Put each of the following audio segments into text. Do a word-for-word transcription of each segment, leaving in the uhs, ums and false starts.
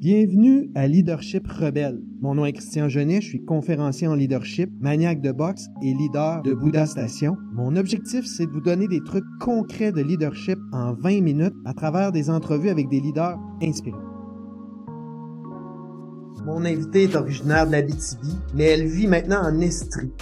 Bienvenue à Leadership Rebelle. Mon nom est Christian Genet, je suis conférencier en leadership, maniaque de boxe et leader de Bouddha Station. Mon objectif, c'est de vous donner des trucs concrets de leadership en vingt minutes à travers des entrevues avec des leaders inspirants. Mon invitée est originaire de la B T B, mais elle vit maintenant en Estrie.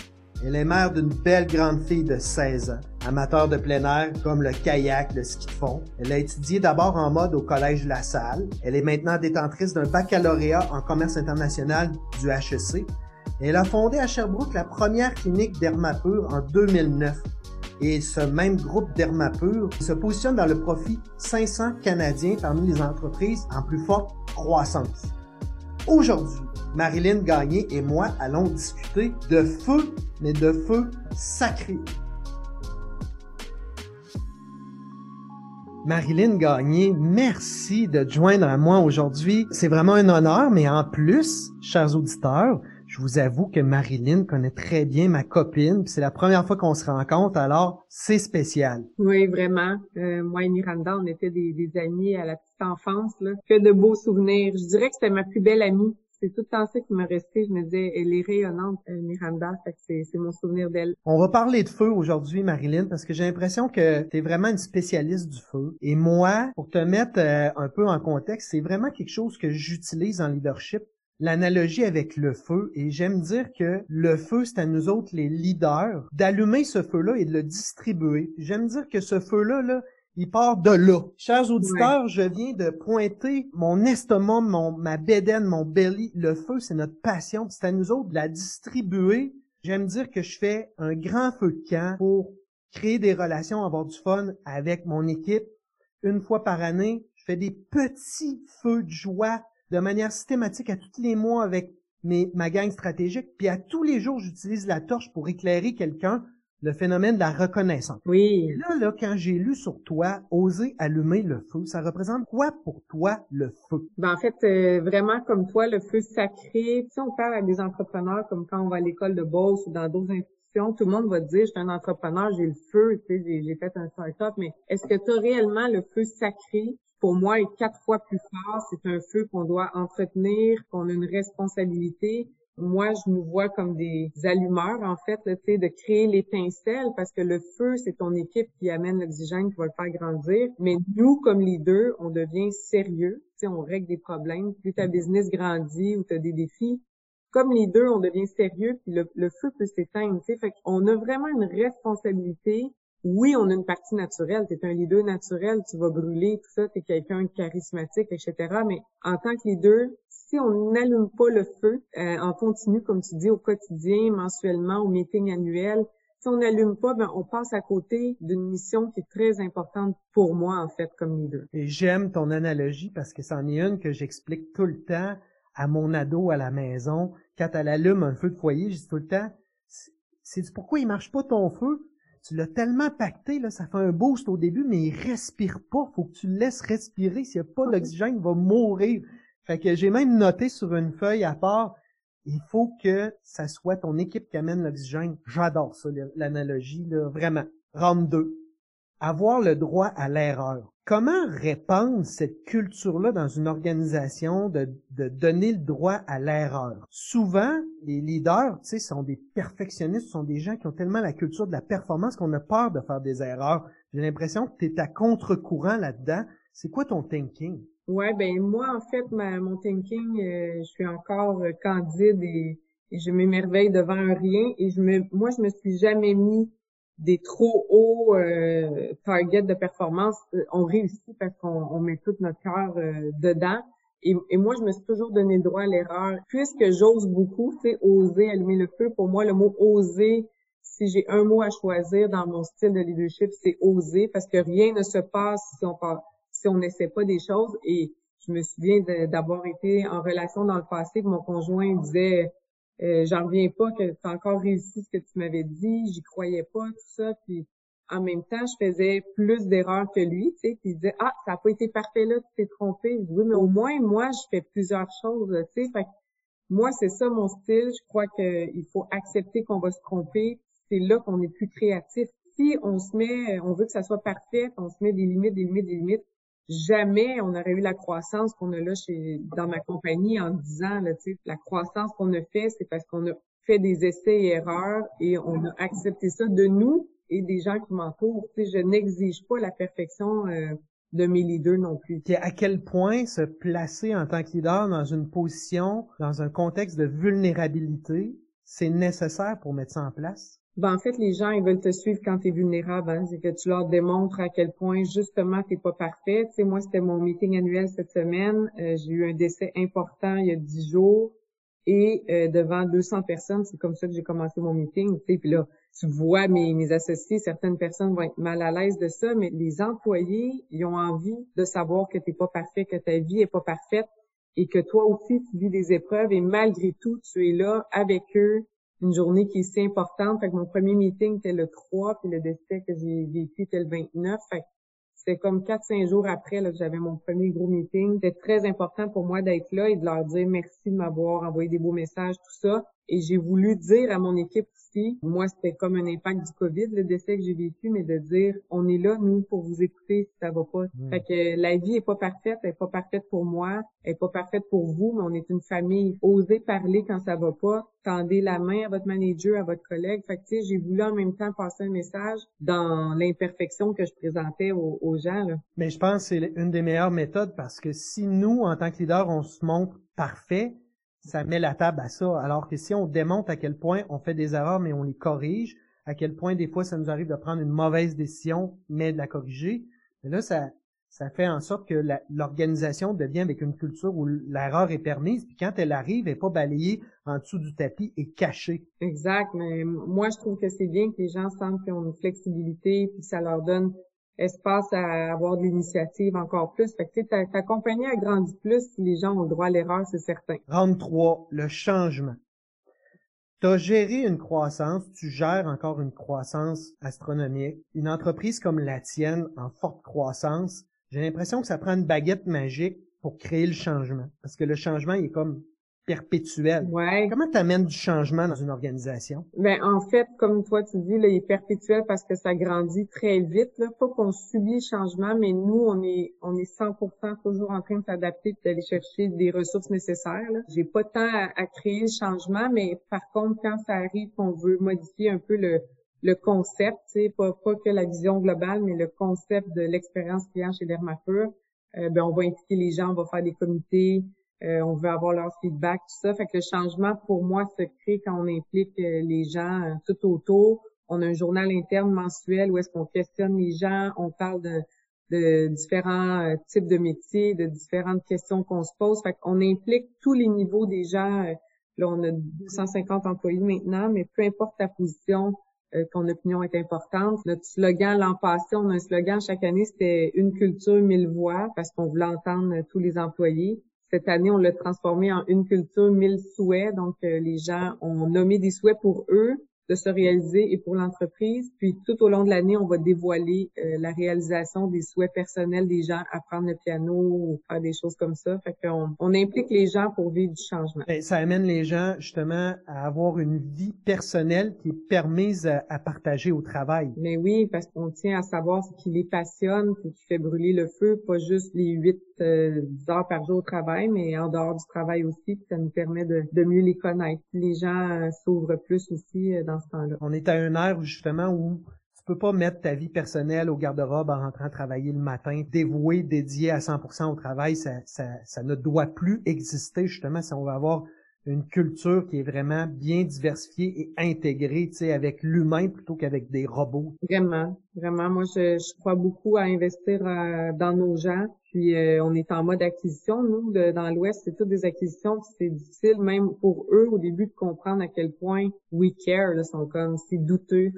Elle est mère d'une belle grande fille de seize ans, amateur de plein air comme le kayak, le ski de fond. Elle a étudié d'abord en mode au Collège La Salle. Elle est maintenant détentrice d'un baccalauréat en commerce international du H E C. Elle a fondé à Sherbrooke la première clinique Dermapure en deux mille neuf. Et ce même groupe Dermapure se positionne dans le profit cinq cents Canadiens parmi les entreprises en plus forte croissance. Aujourd'hui, Marilyne Gagné et moi allons discuter de feu, mais de feu sacré. Marilyne Gagné, merci de te joindre à moi aujourd'hui. C'est vraiment un honneur, mais en plus, chers auditeurs, je vous avoue que Marilyne connaît très bien ma copine, puis c'est la première fois qu'on se rencontre, alors c'est spécial. Oui, vraiment. Euh, moi et Miranda, on était des, des amis à la petite enfance, là. Que de beaux souvenirs. Je dirais que c'était ma plus belle amie. C'est tout le temps ça qui me restait. Je me disais, elle est rayonnante, Miranda. Fait que c'est, c'est mon souvenir d'elle. On va parler de feu aujourd'hui, Marilyne, parce que j'ai l'impression que tu es vraiment une spécialiste du feu. Et moi, pour te mettre euh, un peu en contexte, c'est vraiment quelque chose que j'utilise en leadership. L'analogie avec le feu, et j'aime dire que le feu, c'est à nous autres, les leaders, d'allumer ce feu-là et de le distribuer. J'aime dire que ce feu-là, là, il part de là. Chers auditeurs, oui. Je viens de pointer mon estomac, mon, ma bédaine, mon belly. Le feu, c'est notre passion, c'est à nous autres de la distribuer. J'aime dire que je fais un grand feu de camp pour créer des relations, avoir du fun avec mon équipe. Une fois par année, je fais des petits feux de joie de manière systématique à tous les mois avec mes, ma gang stratégique. Puis à tous les jours, j'utilise la torche pour éclairer quelqu'un, le phénomène de la reconnaissance. Oui. Et là, là, quand j'ai lu sur toi, oser allumer le feu, ça représente quoi pour toi, le feu? Ben, en fait, euh, vraiment comme toi, le feu sacré. Si on parle à des entrepreneurs, comme quand on va à l'école de bourse ou dans d'autres institutions, tout le monde va te dire, je suis un entrepreneur, j'ai le feu, tu sais, j'ai, j'ai fait un start-up, mais est-ce que tu as réellement le feu sacré? Pour moi, est quatre fois plus fort. C'est un feu qu'on doit entretenir, qu'on a une responsabilité. Moi, je nous vois comme des allumeurs, en fait, tu sais, de créer l'étincelle, parce que le feu, c'est ton équipe qui amène l'oxygène, qui va le faire grandir. Mais nous, comme leaders, on devient sérieux. Tu sais, on règle des problèmes. Plus ta business grandit ou tu as des défis, comme leader, on devient sérieux, puis le, le feu peut s'éteindre. Tu sais, fait qu'on a vraiment une responsabilité. Oui, on a une partie naturelle, t'es un leader naturel, tu vas brûler, tout ça, t'es quelqu'un de charismatique, et cetera. Mais en tant que leader, si on n'allume pas le feu, euh, en continu, comme tu dis, au quotidien, mensuellement, au meeting annuel, si on n'allume pas, ben on passe à côté d'une mission qui est très importante pour moi, en fait, comme leader. Et j'aime ton analogie parce que c'en est une que j'explique tout le temps à mon ado à la maison. Quand elle allume un feu de foyer, je dis tout le temps, c'est du pourquoi il marche pas ton feu? Tu l'as tellement pacté, là, ça fait un boost au début, mais il respire pas. Faut que tu le laisses respirer. S'il n'y a pas d'oxygène, il va mourir. Fait que j'ai même noté sur une feuille à part, il faut que ça soit ton équipe qui amène l'oxygène. J'adore ça, l'analogie, là, vraiment. Round deux. Avoir le droit à l'erreur. Comment répandre cette culture-là dans une organisation de, de donner le droit à l'erreur? Souvent, les leaders, tu sais, sont des perfectionnistes, sont des gens qui ont tellement la culture de la performance qu'on a peur de faire des erreurs. J'ai l'impression que tu es à contre-courant là-dedans. C'est quoi ton thinking? Ouais, ben moi, en fait, ma, mon thinking, euh, je suis encore euh, candide et, et je m'émerveille devant un rien et je me, moi, je me suis jamais mis des trop hauts euh, targets de performance, on réussit parce qu'on on met tout notre cœur euh, dedans. Et, et moi, je me suis toujours donné le droit à l'erreur. Puisque j'ose beaucoup, tu sais, oser allumer le feu, pour moi, le mot « oser », si j'ai un mot à choisir dans mon style de leadership, c'est « oser » parce que rien ne se passe si on si on n'essaie pas des choses. Et je me souviens de, d'avoir été en relation dans le passé que mon conjoint disait « Euh, j'en reviens pas que t'as encore réussi ce que tu m'avais dit, j'y croyais pas, tout ça. » Puis en même temps, je faisais plus d'erreurs que lui, tu sais, puis il disait « Ah, ça a pas été parfait là, tu t'es trompé. » Oui, mais au moins, moi, je fais plusieurs choses, tu sais. Fait que moi, c'est ça mon style. Je crois qu'il faut accepter qu'on va se tromper. C'est là qu'on est plus créatif. Si on se met, on veut que ça soit parfait, on se met des limites, des limites, des limites, jamais on aurait eu la croissance qu'on a là chez dans ma compagnie en disant, là, tu sais, la croissance qu'on a fait, c'est parce qu'on a fait des essais et erreurs et on a accepté ça de nous et des gens qui m'entourent. Tu sais, je n'exige pas la perfection euh, de mes leaders non plus. Et à quel point se placer en tant que leader dans une position, dans un contexte de vulnérabilité, c'est nécessaire pour mettre ça en place? Ben, en fait, les gens, ils veulent te suivre quand t'es vulnérable, hein. C'est que tu leur démontres à quel point, justement, t'es pas parfait. Tu sais, moi, c'était mon meeting annuel cette semaine. Euh, j'ai eu un décès important il y a dix jours. Et, euh, devant deux cents personnes, c'est comme ça que j'ai commencé mon meeting, tu sais. Puis là, tu vois mes, mes associés, certaines personnes vont être mal à l'aise de ça, mais les employés, ils ont envie de savoir que t'es pas parfait, que ta vie est pas parfaite et que toi aussi, tu vis des épreuves et malgré tout, tu es là avec eux. Une journée qui est si importante. Fait que mon premier meeting était le trois, puis le décès que j'ai vécu était le vingt-neuf. Fait que c'était comme quatre cinq jours après là, que j'avais mon premier gros meeting. C'était très important pour moi d'être là et de leur dire merci de m'avoir envoyé des beaux messages, tout ça. Et j'ai voulu dire à mon équipe aussi, moi c'était comme un impact du COVID, le décès que j'ai vécu, mais de dire on est là, nous, pour vous écouter si ça va pas. Mmh. Fait que la vie est pas parfaite, elle est pas parfaite pour moi, elle est pas parfaite pour vous, mais on est une famille. Osez parler quand ça va pas, tendez la main à votre manager, à votre collègue. Fait que tu sais, j'ai voulu en même temps passer un message dans l'imperfection que je présentais aux, aux gens, là. Mais je pense que c'est une des meilleures méthodes parce que si nous, en tant que leaders, on se montre parfait, ça met la table à ça. Alors que si on démontre à quel point on fait des erreurs, mais on les corrige, à quel point des fois ça nous arrive de prendre une mauvaise décision, mais de la corriger, mais là, ça, ça fait en sorte que l'organisation devient avec une culture où l'erreur est permise, puis quand elle arrive, elle n'est pas balayée en dessous du tapis et cachée. Exact, mais moi, je trouve que c'est bien que les gens sentent qu'ils ont une flexibilité, puis ça leur donne espace à avoir de l'initiative encore plus. Fait que tu sais, ta, ta compagnie a grandi plus si les gens ont le droit à l'erreur, c'est certain. Round trois, le changement. Tu as géré une croissance, tu gères encore une croissance astronomique. Une entreprise comme la tienne, en forte croissance, j'ai l'impression que ça prend une baguette magique pour créer le changement. Parce que le changement, il est comme perpétuel. Ouais. Comment t'amènes du changement dans une organisation? Ben, en fait, comme toi, tu dis, là, il est perpétuel parce que ça grandit très vite, là. Pas qu'on subit le changement, mais nous, on est, on est cent pour cent toujours en train de s'adapter et d'aller chercher des ressources nécessaires, là. J'ai pas tant à, à créer le changement, mais par contre, quand ça arrive qu'on veut modifier un peu le, le concept, tu sais, pas, pas que la vision globale, mais le concept de l'expérience client chez Dermapure, euh, ben, on va impliquer les gens, on va faire des comités, Euh, on veut avoir leur feedback, tout ça. Fait que le changement, pour moi, se crée quand on implique euh, les gens euh, tout autour. On a un journal interne mensuel où est-ce qu'on questionne les gens, on parle de, de différents euh, types de métiers, de différentes questions qu'on se pose. Fait qu'on implique tous les niveaux des gens. Euh, là, on a deux cent cinquante employés maintenant, mais peu importe ta position, euh, ton opinion est importante. Notre slogan l'an passé, on a un slogan chaque année, c'était « Une culture, mille voix » parce qu'on voulait entendre euh, tous les employés. Cette année, on l'a transformé en une culture, mille souhaits. Donc, euh, les gens ont nommé des souhaits pour eux de se réaliser et pour l'entreprise. Puis, tout au long de l'année, on va dévoiler euh, la réalisation des souhaits personnels des gens, apprendre le piano ou faire des choses comme ça. Fait qu'on on implique les gens pour vivre du changement. Bien, ça amène les gens, justement, à avoir une vie personnelle qui est permise à, à partager au travail. Mais oui, parce qu'on tient à savoir ce qui les passionne, ce qui fait brûler le feu, pas juste les huit Euh, dix heures par jour au travail, mais en dehors du travail aussi, puis ça nous permet de, de mieux les connaître. Les gens euh, s'ouvrent plus aussi euh, dans ce temps-là. On est à une ère justement où tu peux pas mettre ta vie personnelle au garde-robe en rentrant travailler le matin, dévoué, dédié à cent pour cent au travail, ça, ça, ça ne doit plus exister justement si on veut avoir une culture qui est vraiment bien diversifiée et intégrée, tu sais, avec l'humain plutôt qu'avec des robots. Vraiment, vraiment. Moi, je, je crois beaucoup à investir euh, dans nos gens. Puis, euh, on est en mode acquisition. Nous, de, dans l'Ouest, c'est toutes des acquisitions. C'est difficile même pour eux, au début, de comprendre à quel point « we care », là, sont comme, c'est douteux.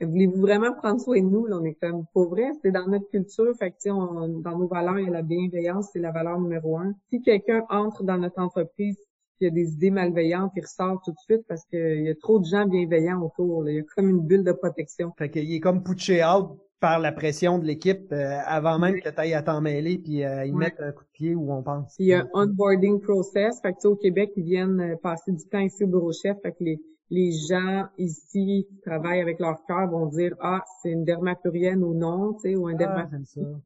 Voulez-vous vraiment prendre soin de nous? Là, on est comme, pour vrai, c'est dans notre culture. Fait que, tu sais, on, dans nos valeurs, il y a la bienveillance, c'est la valeur numéro un. Si quelqu'un entre dans notre entreprise, il y a des idées malveillantes qui ressortent tout de suite parce qu'il y a trop de gens bienveillants autour, là. Il y a comme une bulle de protection. Fait qu'il est comme pouché out par la pression de l'équipe euh, avant même que tu ailles à t'en mêler puis euh, ils ouais. mettent un coup de pied où on pense. Il y a un onboarding process. Fait que tu sais, au Québec, ils viennent passer du temps ici au bureau chef. Fait que les, les gens ici qui travaillent avec leur cœur vont dire « Ah, c'est une dermapurienne ou non » tu sais, ou un ah, dermapurien.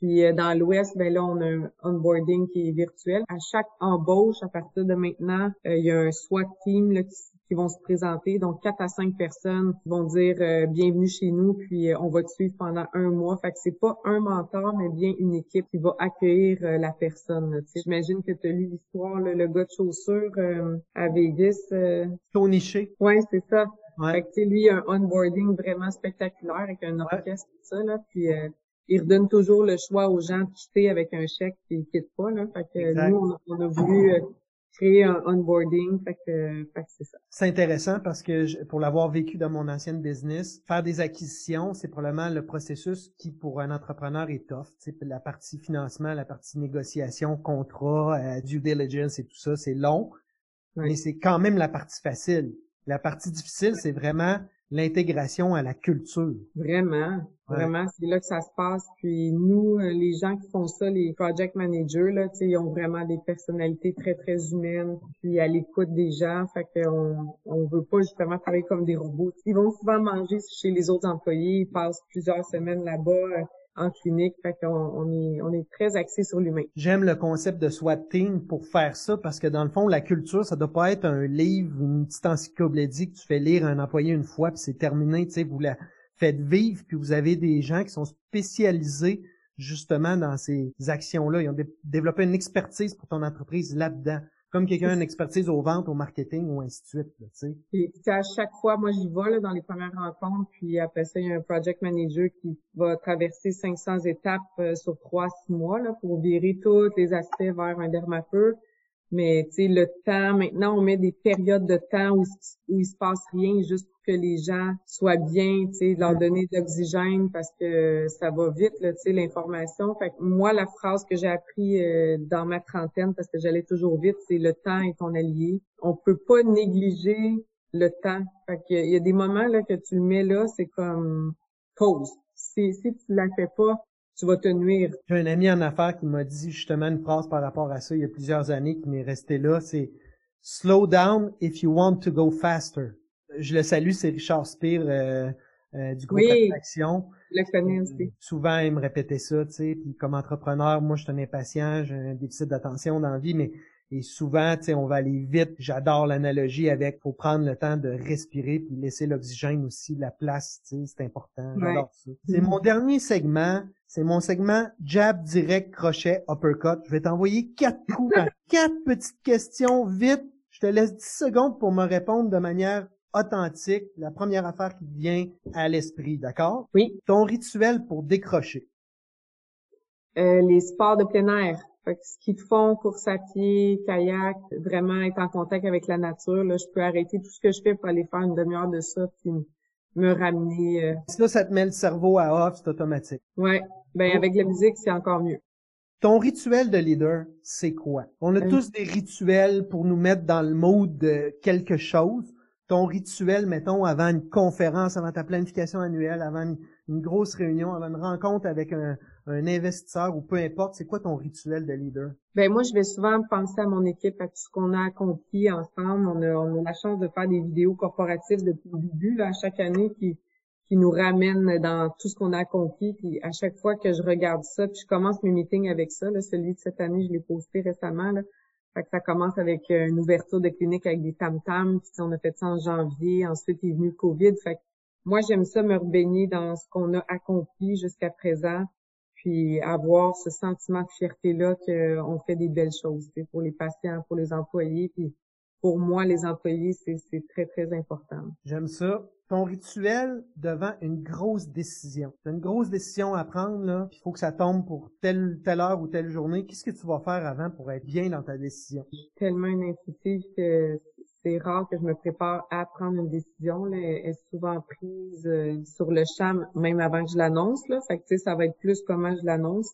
Puis dans l'Ouest, ben là, on a un onboarding qui est virtuel. À chaque embauche, à partir de maintenant, euh, il y a un SWAT team là, qui, qui vont se présenter. Donc, quatre à cinq personnes vont dire euh, bienvenue chez nous, puis euh, on va te suivre pendant un mois. Fait que c'est pas un mentor, mais bien une équipe qui va accueillir euh, la personne. J'imagine que tu as lu l'histoire, là, le gars de chaussures euh, à Vegas. Euh... Tony Shea. Oui, c'est ça. Ouais. Fait que tu sais, lui, un onboarding vraiment spectaculaire avec un orchestre, ouais. tout ça, là, puis... Euh, il redonne toujours le choix aux gens de quitter avec un chèque et ils quittent pas, là. Fait que exact. nous, on a, on a voulu créer un onboarding. Fait que, fait que c'est ça. C'est intéressant parce que je, pour l'avoir vécu dans mon ancienne business, faire des acquisitions, c'est probablement le processus qui, pour un entrepreneur, est tough. T'sais, la partie financement, la partie négociation, contrat, euh, due diligence et tout ça, c'est long. Oui. Mais c'est quand même la partie facile. La partie difficile, c'est vraiment... l'intégration à la culture. Vraiment, ouais. vraiment, c'est là que ça se passe. Puis nous, les gens qui font ça, les project managers, là, tu sais, ils ont vraiment des personnalités très, très humaines, puis à l'écoute des gens, fait qu'on on veut pas justement travailler comme des robots. Ils vont souvent manger chez les autres employés, ils passent plusieurs semaines là-bas en clinique, fait qu'on on est, on est très axé sur l'humain. J'aime le concept de SWAT team pour faire ça, parce que dans le fond, la culture, ça doit pas être un livre, une petite encyclopédie que tu fais lire à un employé une fois, puis c'est terminé, tu sais, vous la faites vivre, puis vous avez des gens qui sont spécialisés justement dans ces actions-là. Ils ont dé- développé une expertise pour ton entreprise là-dedans. Comme quelqu'un a une expertise aux ventes, au marketing, ou ainsi de suite, tu sais. Et à chaque fois, moi, j'y vais, là, dans les premières rencontres, puis après ça, il y a un project manager qui va traverser cinq cents étapes euh, sur trois, six mois, là, pour virer tous les aspects vers un Dermapure. Mais, tu sais, le temps, maintenant, on met des périodes de temps où, où il se passe rien, juste pour que les gens soient bien, tu sais, leur donner de l'oxygène, parce que ça va vite, là, tu sais, l'information. Fait que moi, la phrase que j'ai appris euh, dans ma trentaine, parce que j'allais toujours vite, c'est le temps est ton allié. On peut pas négliger le temps. Fait que il y a des moments, là, que tu le mets là, c'est comme pause. Si, si tu la fais pas, tu vas te nuire. J'ai un ami en affaires qui m'a dit justement une phrase par rapport à ça il y a plusieurs années qui m'est restée là, c'est « Slow down if you want to go faster ». Je le salue, c'est Richard Spire euh, euh, du groupe oui, Attraction. Le connais aussi. Euh, souvent, il me répétait ça, tu sais, puis comme entrepreneur, moi, je suis un impatient, j'ai un déficit d'attention dans la vie, mais et souvent, tu sais, on va aller vite. J'adore l'analogie avec « faut prendre le temps de respirer puis laisser l'oxygène aussi, la place, tu sais, c'est important. » J'adore ouais. ça. C'est mmh. mon dernier segment. C'est mon segment jab, direct, crochet, uppercut. Je vais t'envoyer quatre coups en quatre petites questions vite. Je te laisse dix secondes pour me répondre de manière authentique. La première affaire qui vient à l'esprit, d'accord? Oui. Ton rituel pour décrocher? Euh, les sports de plein air. Fait que ski de fond, course à pied, kayak, vraiment être en contact avec la nature. Là, je peux arrêter tout ce que je fais pour aller faire une demi-heure de ça puis me ramener. Euh... Ça, ça te met le cerveau à off, c'est automatique. Ouais. Ben, avec la musique, c'est encore mieux. Ton rituel de leader, c'est quoi? On a hum. tous des rituels pour nous mettre dans le mode de quelque chose. Ton rituel, mettons, avant une conférence, avant ta planification annuelle, avant une, une grosse réunion, avant une rencontre avec un, un investisseur ou peu importe, c'est quoi ton rituel de leader? Ben moi, je vais souvent penser à mon équipe, à tout ce qu'on a accompli ensemble. On a, on a la chance de faire des vidéos corporatives depuis le début, là, chaque année, qui qui nous ramène dans tout ce qu'on a accompli. Puis à chaque fois que je regarde ça, puis je commence mes meetings avec ça, là, celui de cette année, je l'ai posté récemment, là. Fait que ça commence avec une ouverture de clinique avec des tam-tams, puis on a fait ça en janvier, ensuite est venu le COVID. Fait que moi, j'aime ça me rebaigner dans ce qu'on a accompli jusqu'à présent, puis avoir ce sentiment de fierté-là qu'on fait des belles choses, tu sais, pour les patients, pour les employés, puis pour moi, les employés, c'est, c'est très, très important. J'aime ça. Ton rituel devant une grosse décision. T'as une grosse décision à prendre, là, pis faut que ça tombe pour telle, telle heure ou telle journée. Qu'est-ce que tu vas faire avant pour être bien dans ta décision? Je suis tellement intuitive que c'est rare que je me prépare à prendre une décision, là. Elle est souvent prise euh, sur le champ, même avant que je l'annonce, là. Fait que, tu sais, ça va être plus comment je l'annonce.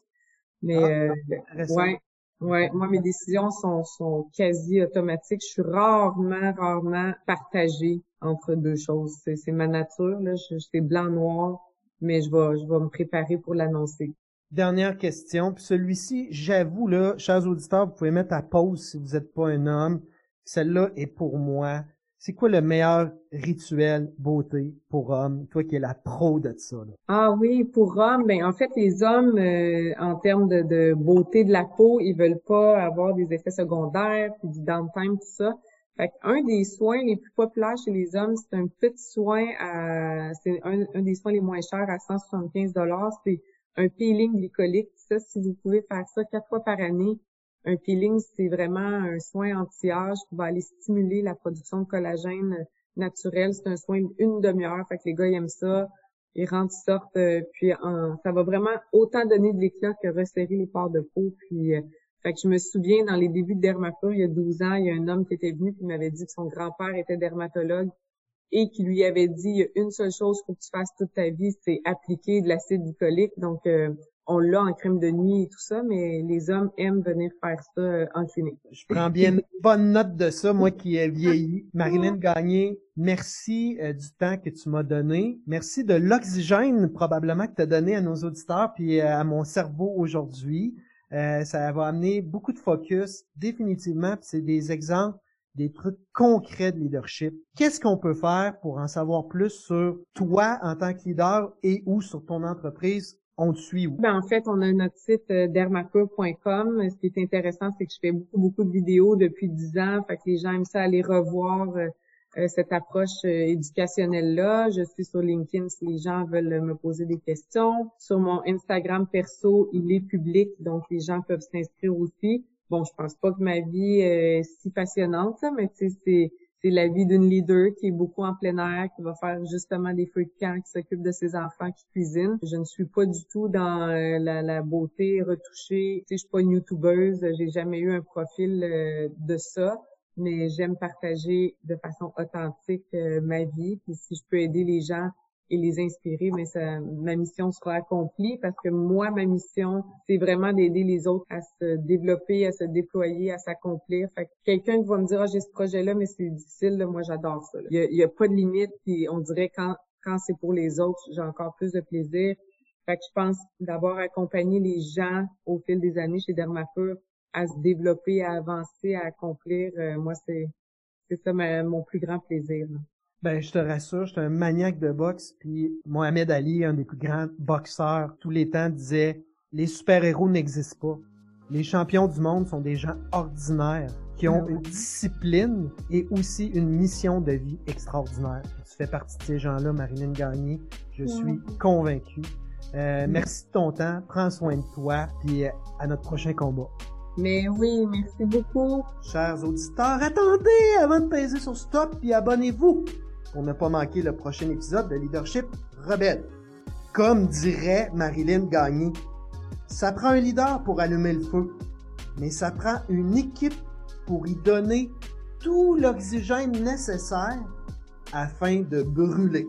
Mais, ah, euh, ouais. Ouais, moi mes décisions sont sont quasi automatiques. Je suis rarement, rarement partagée entre deux choses. C'est, c'est ma nature là. Je, c'est blanc noir, mais je vais, je vais me préparer pour l'annoncer. Dernière question. Puis celui-ci, j'avoue là, chers auditeurs, vous pouvez mettre à pause si vous n'êtes pas un homme. Celle-là est pour moi. c'est quoi le meilleur rituel beauté pour hommes, toi qui es la pro de ça? Là? Ah oui, pour hommes, ben en fait, les hommes, euh, en termes de, de beauté de la peau, ils veulent pas avoir des effets secondaires, puis du downtime, tout ça. Fait qu'un des soins les plus populaires chez les hommes, c'est un petit soin, à, c'est un, un des soins les moins chers à cent soixante-quinze dollars, c'est un peeling glycolique. Ça, si vous pouvez faire ça quatre fois par année, un peeling, c'est vraiment un soin anti-âge qui va aller stimuler la production de collagène naturel. C'est un soin d'une demi-heure, fait que les gars ils aiment ça, ils rentrent, ils sortent, euh, puis en, ça va vraiment autant donner de l'éclat que resserrer les pores de peau. Puis, euh, fait que je me souviens, dans les débuts de Dermapure, il y a douze ans, il y a un homme qui était venu et m'avait dit que son grand-père était dermatologue et qui lui avait dit, il y a une seule chose qu'il faut que tu fasses toute ta vie, c'est appliquer de l'acide glycolique. Donc, euh, on l'a en crème de nuit et tout ça, mais les hommes aiment venir faire ça en clinique. Je prends bien une bonne note de ça, moi qui ai vieilli. Marilyne Gagné, merci euh, du temps que tu m'as donné. Merci de l'oxygène probablement que tu as donné à nos auditeurs puis euh, à mon cerveau aujourd'hui. Euh, ça va amener beaucoup de focus, définitivement, puis c'est des exemples, des trucs concrets de leadership. Qu'est-ce qu'on peut faire pour en savoir plus sur toi en tant que leader et ou sur ton entreprise? On te suit où? Ben, en fait, on a notre site euh, dermapure point com. Ce qui est intéressant, c'est que je fais beaucoup, beaucoup de vidéos depuis dix ans. Fait que les gens aiment ça aller revoir euh, cette approche euh, éducationnelle-là. Je suis sur LinkedIn si les gens veulent me poser des questions. Sur mon Instagram perso, il est public, donc les gens peuvent s'inscrire aussi. Bon, je pense pas que ma vie euh, est si passionnante, ça, mais tu sais, c'est... C'est la vie d'une leader qui est beaucoup en plein air, qui va faire justement des feux de camp, qui s'occupe de ses enfants, qui cuisine. Je ne suis pas du tout dans la, la beauté retouchée. Tu sais, je suis pas une youtubeuse, j'ai jamais eu un profil euh, de ça, mais j'aime partager de façon authentique euh, ma vie. Puis si je peux aider les gens et les inspirer, mais ça, ma mission sera accomplie, parce que moi, ma mission, c'est vraiment d'aider les autres à se développer, à se déployer, à s'accomplir. Fait que quelqu'un qui va me dire, ah, j'ai ce projet-là, mais c'est difficile, là, moi, j'adore ça. Il y, a, il y a pas de limite, puis on dirait quand, quand c'est pour les autres, j'ai encore plus de plaisir. Fait que je pense d'avoir accompagné les gens au fil des années chez Dermapure à se développer, à avancer, à accomplir. Euh, moi, c'est, c'est ça ma, mon plus grand plaisir, là. Ben, je te rassure, je suis un maniaque de boxe, puis Mohamed Ali, un des plus grands boxeurs tous les temps, disait « Les super-héros n'existent pas. Les champions du monde sont des gens ordinaires qui ont une discipline et aussi une mission de vie extraordinaire. » Tu fais partie de ces gens-là, Marilyne Gagné, je suis oui. convaincu. Euh, oui. Merci de ton temps, prends soin de toi, puis à notre prochain combat. Mais oui, merci beaucoup. Chers auditeurs, attendez avant de peser sur stop, puis abonnez-vous pour ne pas manquer le prochain épisode de Leadership Rebelle. Comme dirait Marilyne Gagné, ça prend un leader pour allumer le feu, mais ça prend une équipe pour y donner tout l'oxygène nécessaire afin de brûler.